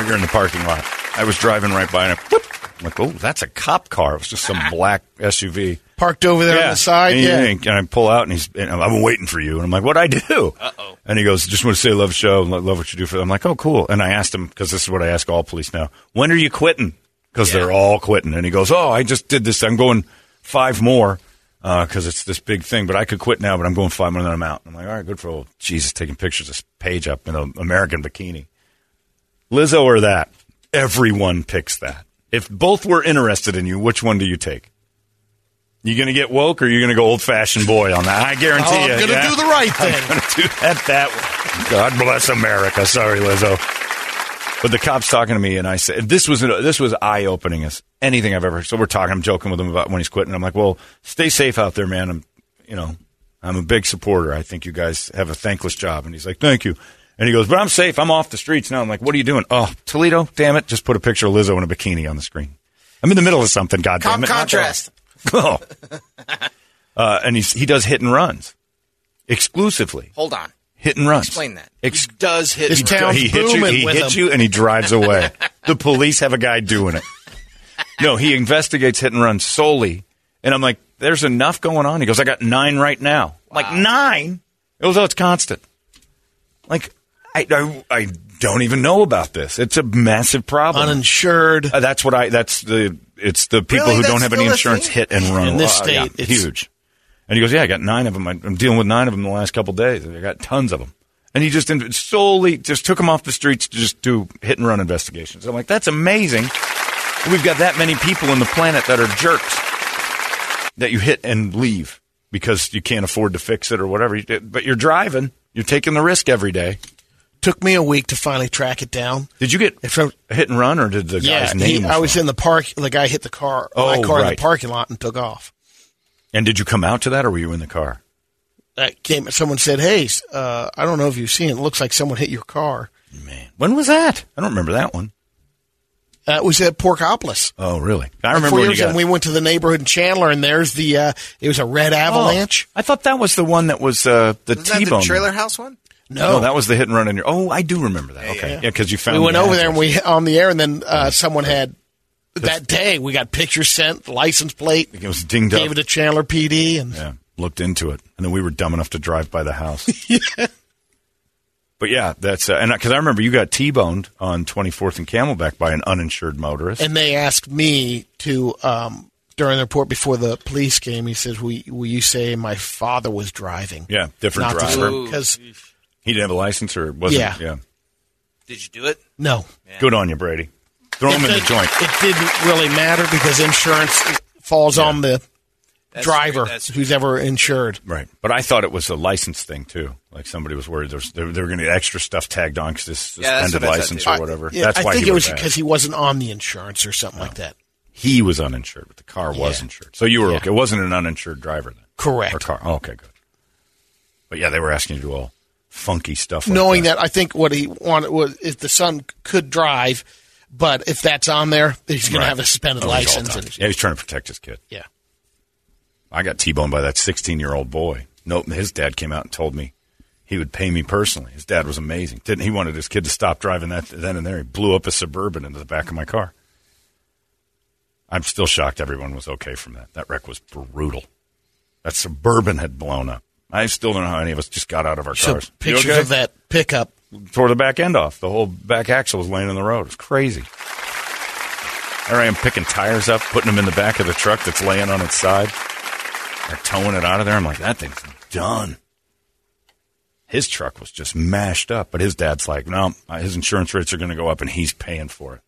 Right here in the parking lot. I was driving right by and I'm like, oh, that's a cop car. It was just some black SUV. Parked over there on the side. And I pull out, and I'm waiting for you. And I'm like, what'd I do? Uh-oh. And he goes, just want to say love the show and love what you do for them. I'm like, oh, cool. And I asked him, because this is what I ask all police now, when are you quitting? Because they're all quitting. And he goes, oh, I just did this. I'm going 5 more because it's this big thing. But I could quit now, but I'm going 5 more, and then I'm out. And I'm like, all right, good for old Jesus taking pictures of Paige up in an American bikini. Lizzo or that? Everyone picks that. If both were interested in you, which one do you take? You going to get woke, or are you going to go old-fashioned boy on that? I guarantee you. I'm going to do the right thing. I'm going to do that way. God bless America. Sorry, Lizzo. But the cop's talking to me, and I said, this was eye-opening as anything I've ever. So we're talking. I'm joking with him about when he's quitting. I'm like, well, stay safe out there, man. I'm a big supporter. I think you guys have a thankless job. And he's like, thank you. And he goes, but I'm safe. I'm off the streets now. I'm like, what are you doing? Oh, Toledo, damn it. Just put a picture of Lizzo in a bikini on the screen. I'm in the middle of something, God damn it. Contrast. Oh. And he does hit and runs. Exclusively. Hold on. Hit and runs. Explain that. He does hit and runs. He hits you, and he drives away. The police have a guy doing it. No, he investigates hit and runs solely. And I'm like, there's enough going on. He goes, I got 9 right now. Wow. Like, 9? It was, it's constant. Like, I don't even know about this. It's a massive problem. Uninsured. It's the people who don't have any insurance hit and run. In this state. Yeah, it's huge. And he goes, yeah, I got 9 of them. I'm dealing with 9 of them the last couple of days. I got tons of them. And he just solely just took them off the streets to just do hit and run investigations. I'm like, that's amazing. We've got that many people on the planet that are jerks that you hit and leave because you can't afford to fix it or whatever. But you're driving. You're taking the risk every day. Took me a week to finally track it down. Did you get hit and run, or did the guy's name? I was in the park. The guy hit the car, my car in the parking lot, and took off. And did you come out to that, or were you in the car? Someone said, hey, I don't know if you've seen it. It looks like someone hit your car. Man. When was that? I don't remember that one. It was at Porkopolis. Oh, really? I remember when you got it. We went to the neighborhood in Chandler, and there's it was a red avalanche. Oh, I thought that was the one that was the T-bone. Is that the trailer house one? No, that was the hit and run in your. Oh, I do remember that. Okay, yeah, because you found. We went over there and we on the air, and then someone had that day. We got pictures sent, license plate. It was dinged up. Gave it to Chandler PD, and looked into it, and then we were dumb enough to drive by the house. Yeah. But yeah, that's and because I remember you got T-boned on 24th and Camelback by an uninsured motorist, and they asked me to during the report before the police came. He says, "Will you say my father was driving?" Yeah, different driver because. He didn't have a license or wasn't? Yeah. Did you do it? No. Yeah. Good on you, Brady. Throw him in the joint. It didn't really matter because insurance falls on the driver who's ever insured. Right. But I thought it was a license thing, too. Like somebody was worried they were going to get extra stuff tagged on because this suspended license or whatever. That's why I think it was because he wasn't on the insurance or something like that. He was uninsured, but the car was insured. So you were okay. It wasn't an uninsured driver then? Correct. Or car. Oh, okay, good. But yeah, they were asking you to all. Funky stuff. Like knowing that, I think what he wanted was if the son could drive, but if that's on there, he's going to have a suspended license. And he's trying to protect his kid. Yeah. I got T-boned by that 16-year-old boy. Nope, his dad came out and told me he would pay me personally. His dad was amazing. He wanted his kid to stop driving that then and there. He blew up a Suburban into the back of my car. I'm still shocked everyone was okay from that. That wreck was brutal. That Suburban had blown up. I still don't know how any of us just got out of our cars. So pictures of that pickup. Tore the back end off. The whole back axle was laying on the road. It was crazy. There I am picking tires up, putting them in the back of the truck that's laying on its side. They're towing it out of there. I'm like, that thing's done. His truck was just mashed up. But his dad's like, no, his insurance rates are going to go up, and he's paying for it.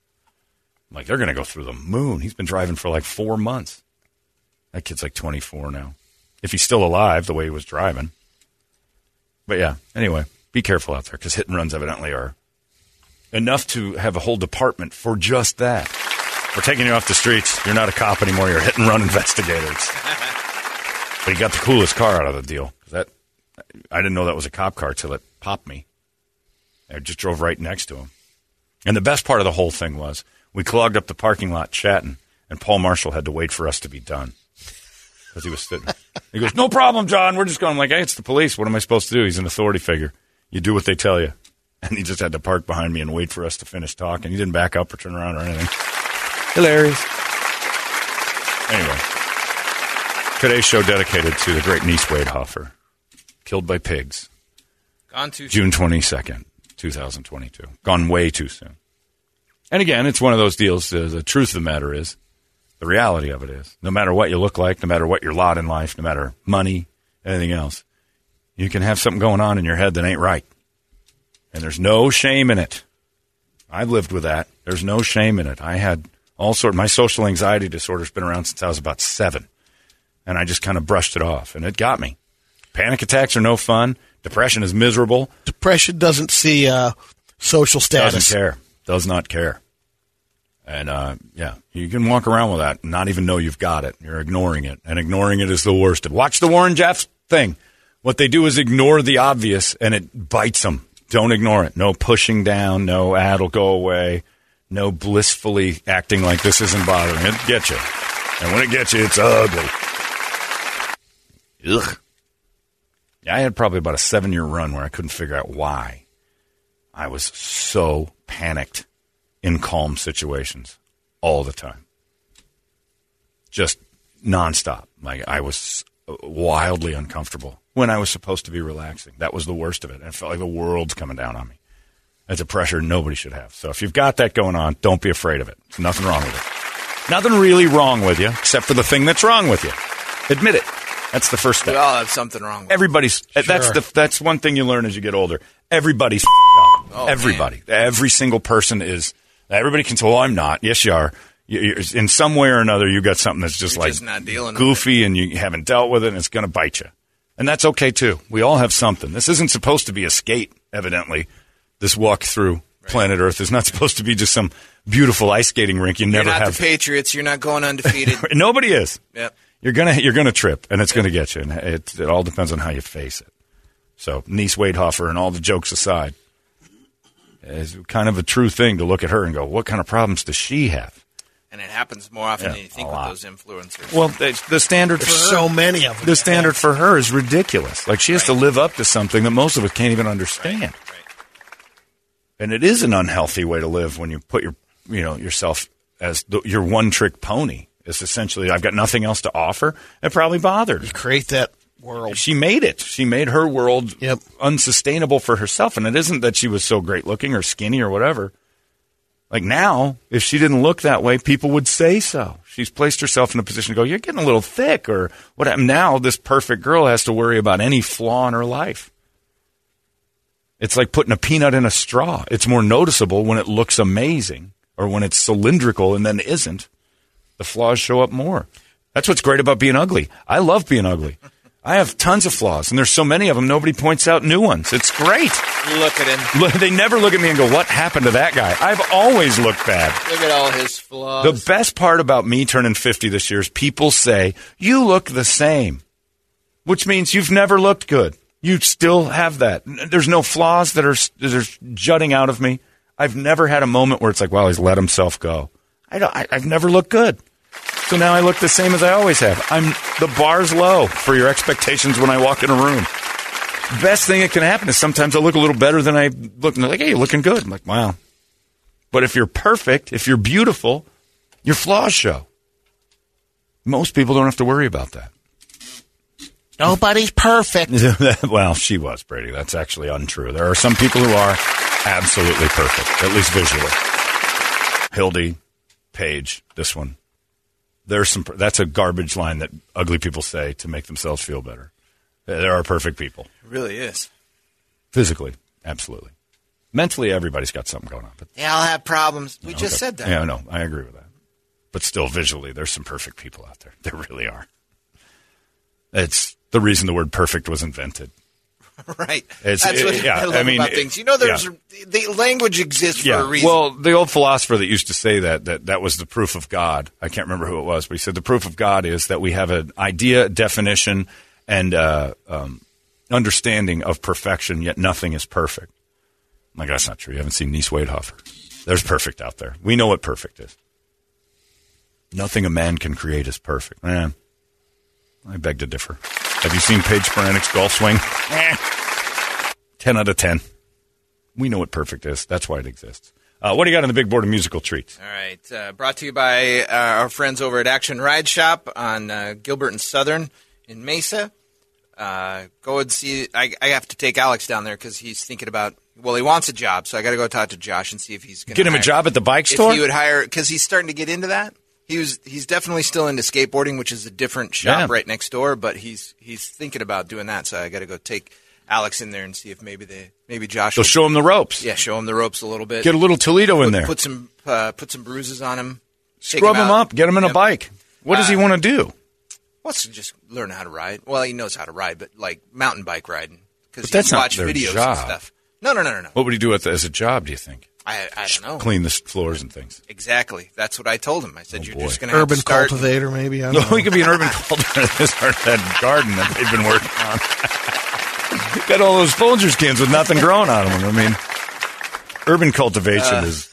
I'm like, they're going to go through the moon. He's been driving for like 4 months. That kid's like 24 now. If he's still alive, the way he was driving. But yeah, anyway, be careful out there because hit and runs evidently are enough to have a whole department for just that. We're taking you off the streets. You're not a cop anymore. You're hit and run investigators. But he got the coolest car out of the deal. I didn't know that was a cop car till it popped me. I just drove right next to him. And the best part of the whole thing was we clogged up the parking lot chatting, and Paul Marshall had to wait for us to be done. Because he was sitting. He goes, no problem, John. We're just going. I'm like, hey, it's the police. What am I supposed to do? He's an authority figure. You do what they tell you. And he just had to park behind me and wait for us to finish talking. He didn't back up or turn around or anything. Hilarious. Anyway, today's show dedicated to the great Niece Waidhofer, killed by pigs. Gone too soon. June 22nd, 2022. Gone way too soon. And again, it's one of those deals. The truth of the matter is, the reality of it is, no matter what you look like, no matter what your lot in life, no matter money, anything else, you can have something going on in your head that ain't right. And there's no shame in it. I've lived with that. There's no shame in it. I had my social anxiety disorder's been around since I was about 7. and I just kind of brushed it off, and it got me. Panic attacks are no fun. Depression is miserable. Depression doesn't see social status. Doesn't care. Does not care. And, yeah, you can walk around with that and not even know you've got it. You're ignoring it, and ignoring it is the worst. Watch the Warren Jeffs thing. What they do is ignore the obvious, and it bites them. Don't ignore it. No pushing down, no it'll go away, no blissfully acting like this isn't bothering. It gets you. And when it gets you, it's ugly. Ugh. Yeah, I had probably about a 7-year run where I couldn't figure out why I was so panicked in calm situations all the time. Just nonstop. Like I was wildly uncomfortable when I was supposed to be relaxing. That was the worst of it. It felt like the world's coming down on me. That's a pressure nobody should have. So if you've got that going on, don't be afraid of it. There's nothing wrong with it. Nothing really wrong with you, except for the thing that's wrong with you. Admit it. That's the first step. We all have something wrong with everybody's. Sure. That's one thing you learn as you get older. Everybody's up. Oh, everybody. Man. Every single person is. Everybody can say, well, I'm not. Yes, you are. You're, in some way or another, you've got something that's just you're like just goofy and you haven't dealt with it, and it's going to bite you. And that's okay, too. We all have something. This isn't supposed to be a skate, evidently. This walk through planet Earth is not supposed to be just some beautiful ice skating rink. You're never have. You're not the Patriots. You're not going undefeated. Nobody is. Yep. You're gonna trip, and it's gonna get you. And it all depends on how you face it. So, Niece Waidhofer, and all the jokes aside, it's kind of a true thing to look at her and go, "What kind of problems does she have?" And it happens more often than you think with those influencers. Well, the standard for her, so many of them. The standard for her is ridiculous. Like she has to live up to something that most of us can't even understand. Right. And it is an unhealthy way to live when you put yourself as your one-trick pony. It's essentially, I've got nothing else to offer. It probably bothered. You create that world. She made it. She made her world unsustainable for herself. And it isn't that she was so great looking or skinny or whatever. Like now, if she didn't look that way, people would say so. She's placed herself in a position to go, you're getting a little thick or what. Now this perfect girl has to worry about any flaw in her life. It's like putting a peanut in a straw. It's more noticeable when it looks amazing or when it's cylindrical and then isn't. The flaws show up more. That's what's great about being ugly. I love being ugly. I have tons of flaws, and there's so many of them, nobody points out new ones. It's great. Look at him. They never look at me and go, what happened to that guy? I've always looked bad. Look at all his flaws. The best part about me turning 50 this year is people say, you look the same, which means you've never looked good. You still have that. There's no flaws that are jutting out of me. I've never had a moment where it's like, wow, he's let himself go. I've never looked good. So now I look the same as I always have. The bar's low for your expectations when I walk in a room. Best thing that can happen is sometimes I look a little better than I look. And they're like, hey, you're looking good. I'm like, wow. But if you're perfect, if you're beautiful, your flaws show. Most people don't have to worry about that. Nobody's perfect. Well, she was, Brady. That's actually untrue. There are some people who are absolutely perfect, at least visually. Hildy Page, this one. That's a garbage line that ugly people say to make themselves feel better. There are perfect people. It really is. Physically, absolutely. Mentally, everybody's got something going on. But they all have problems. We just said that. Yeah, no, I agree with that. But still, visually, there's some perfect people out there. There really are. It's the reason the word perfect was invented. Right. That's what I love about things. You know, the language exists for a reason. Well, the old philosopher that used to say that was the proof of God. I can't remember who it was, but he said the proof of God is that we have an idea, definition, and understanding of perfection, yet nothing is perfect. I'm like, that's not true. You haven't seen Niece Waidhofer. There's perfect out there. We know what perfect is. Nothing a man can create is perfect. I beg to differ. Have you seen Paige Speranic's golf swing? 10 out of 10. We know what perfect is. That's why it exists. What do you got on the big board of musical treats? All right. Brought to you by our friends over at Action Ride Shop on Gilbert and Southern in Mesa. Go and see. I have to take Alex down there because he's thinking about, well, he wants a job. So I got to go talk to Josh and see if he's going to get him a job at the bike store. If he would hire, because he's starting to get into that. He's definitely still into skateboarding, which is a different shop right next door. But he's thinking about doing that. So I got to go take Alex in there and see if maybe Josh. So show him the ropes. Yeah, show him the ropes a little bit. Get a little Toledo in there. Put some bruises on him. Scrub him up. Get him in a bike. What does he want to do? wants to just learn how to ride. Well, he knows how to ride, but like mountain bike riding. Because he watched videos job. And stuff. No. What would he do as a job, do you think? I don't know. Clean the floors and things. Exactly. That's what I told him. I said, you're just going to urban cultivator, maybe? I don't know. He could be an urban cultivator to start that garden that they've been working on. Got all those Folgers cans with nothing growing on them. I mean, urban cultivation is...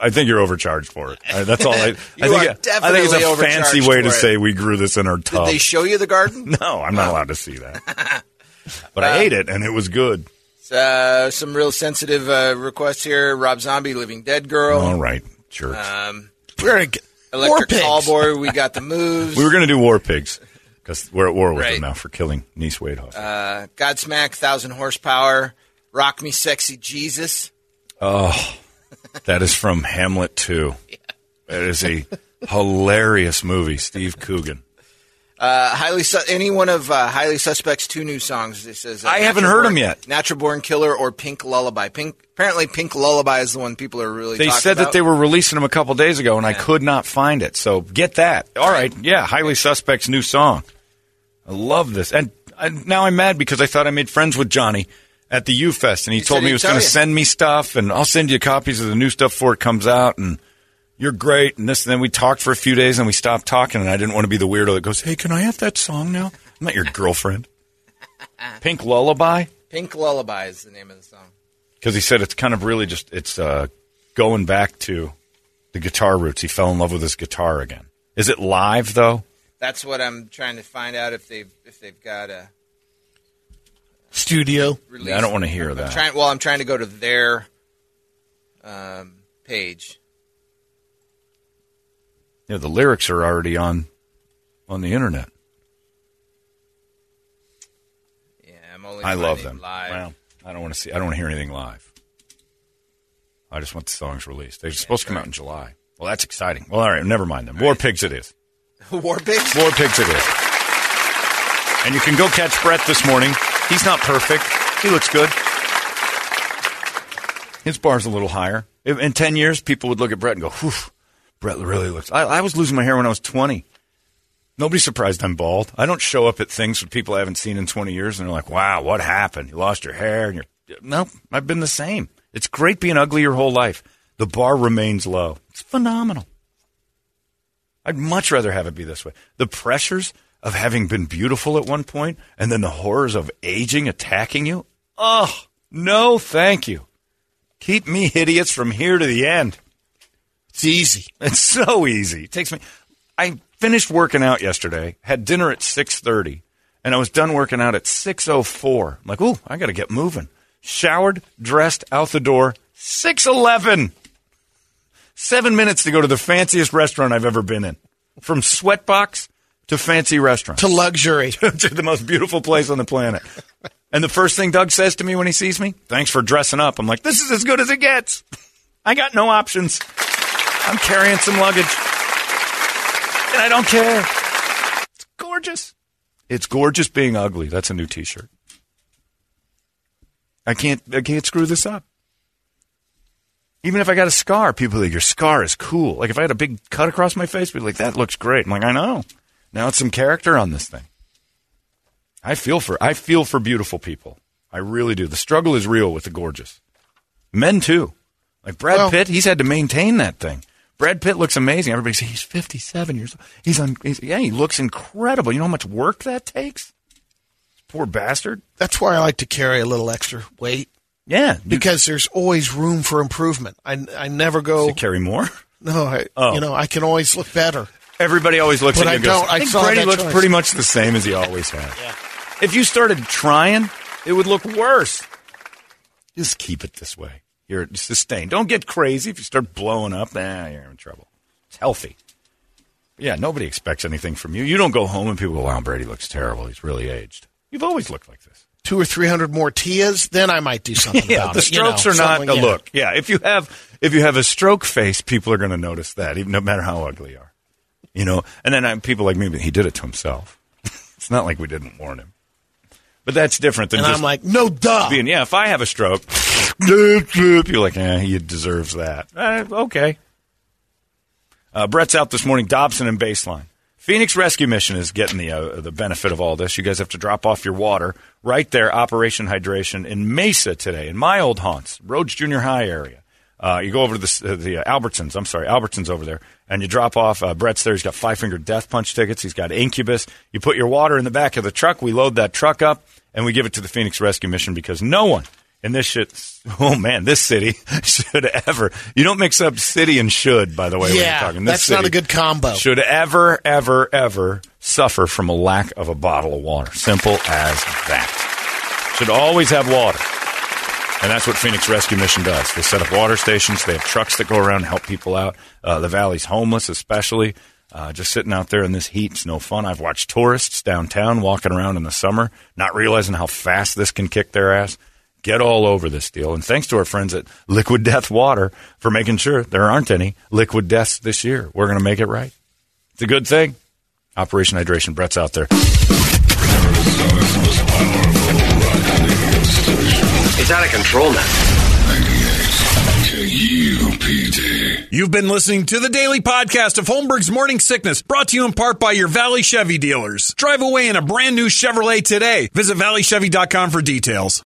I think you're overcharged for it. That's all. I think it's a fancy way to say we grew this in our tub. Did they show you the garden? No, I'm not allowed to see that. But I ate it, and it was good. Some real sensitive requests here. Rob Zombie, Living Dead Girl. All right, jerk. We're going to get Electric Callboy. We got the moves. We were going to do War Pigs because we're at war with them now for killing Niece Waidhofer. Godsmack, 1,000 Horsepower. Rock Me Sexy Jesus. Oh, that is from Hamlet 2. Yeah. That is a hilarious movie. Steve Coogan. Any one of Highly Suspect's two new songs. It says I haven't heard them yet. Natural Born Killer or Pink Lullaby. Apparently Pink Lullaby is the one people are really talking about. They said that they were releasing them a couple days ago, and I could not find it. So get that. All right. Yeah, Highly Suspect's new song. I love this. And now I'm mad because I thought I made friends with Johnny at the U-Fest, and he told me he was going to send me stuff, and I'll send you copies of the new stuff before it comes out, and... You're great, and this, and then we talked for a few days, and we stopped talking, and I didn't want to be the weirdo that goes, hey, can I have that song now? I'm not your girlfriend. Pink Lullaby? Pink Lullaby is the name of the song. Because he said it's kind of really just, it's going back to the guitar roots. He fell in love with his guitar again. Is it live, though? That's what I'm trying to find out, if they've got a... Studio? Release. I don't want to hear that. I'm trying to go to their page. Yeah, the lyrics are already on the internet. Yeah, I love them. Live. Well, I don't want to see. I don't want to hear anything live. I just want the songs released. They're supposed to come out in July. Well, that's exciting. Well, all right, never mind them. War Pigs, it is. War Pigs. War Pigs, it is. And you can go catch Brett this morning. He's not perfect. He looks good. His bar's a little higher. In 10 years, people would look at Brett and go, "Whew." Brett really looks... I was losing my hair when I was 20. Nobody's surprised I'm bald. I don't show up at things with people I haven't seen in 20 years, and they're like, wow, what happened? You lost your hair? And No, I've been the same. It's great being ugly your whole life. The bar remains low. It's phenomenal. I'd much rather have it be this way. The pressures of having been beautiful at one point, and then the horrors of aging attacking you? Oh, no thank you. Keep me hideous from here to the end. It's easy. It's so easy. It takes me. I finished working out yesterday, had dinner at 6:30, and I was done working out at 6:04. I'm like, ooh, I got to get moving. Showered, dressed, out the door, 6:11. 7 minutes to go to the fanciest restaurant I've ever been in. From sweatbox to fancy restaurant. To luxury. To the most beautiful place on the planet. And the first thing Doug says to me when he sees me, thanks for dressing up. I'm like, this is as good as it gets. I got no options. I'm carrying some luggage, and I don't care. It's gorgeous. It's gorgeous being ugly. That's a new T-shirt. I can't screw this up. Even if I got a scar, people are like, your scar is cool. Like, if I had a big cut across my face, people are like, that looks great. I'm like, I know. Now it's some character on this thing. I feel for beautiful people. I really do. The struggle is real with the gorgeous. Men, too. Like Brad Pitt, he's had to maintain that thing. Brad Pitt looks amazing. Everybody says he's 57 years old. He looks incredible. You know how much work that takes? Poor bastard. That's why I like to carry a little extra weight. Yeah. Because there's always room for improvement. I never go. To carry more? No. I can always look better. Everybody always looks at me and goes, I think Brady looks pretty much the same as he always has. Yeah. If you started trying, it would look worse. Just keep it this way. You're sustained. Don't get crazy. If you start blowing up, you're in trouble. It's healthy. But yeah, nobody expects anything from you. You don't go home and people go, wow, Brady looks terrible. He's really aged. You've always looked like this. 200 or 300 more Tias, then I might do something about it. The strokes are not a look. Yeah, if you have a stroke face, people are going to notice that, even no matter how ugly you are. You know, and then people like me, he did it to himself. It's not like we didn't warn him. But that's different than I'm like, no, duh. If I have a stroke, you're like, he deserves that. Okay. Brett's out this morning, Dobson and Baseline. Phoenix Rescue Mission is getting the benefit of all this. You guys have to drop off your water right there, Operation Hydration, in Mesa today, in my old haunts, Rhodes Junior High area. You go over to the Albertsons, Albertsons over there, and you drop off. Brett's there. He's got 5 Finger Death Punch tickets. He's got Incubus. You put your water in the back of the truck. We load that truck up, and we give it to the Phoenix Rescue Mission because no one in this this city should ever. You don't mix up city and should, by the way, when you're talking. This that's not a good combo. Should ever, ever, ever suffer from a lack of a bottle of water. Simple as that. Should always have water. And that's what Phoenix Rescue Mission does. They set up water stations. They have trucks that go around and help people out. The valley's homeless, especially. Just sitting out there in this heat is no fun. I've watched tourists downtown walking around in the summer, not realizing how fast this can kick their ass. Get all over this deal. And thanks to our friends at Liquid Death Water for making sure there aren't any liquid deaths this year. We're going to make it right. It's a good thing. Operation Hydration. Brett's out there. It's out of control now. You've been listening to the daily podcast of Holmberg's Morning Sickness, brought to you in part by your Valley Chevy dealers. Drive away in a brand new Chevrolet today. Visit valleychevy.com for details.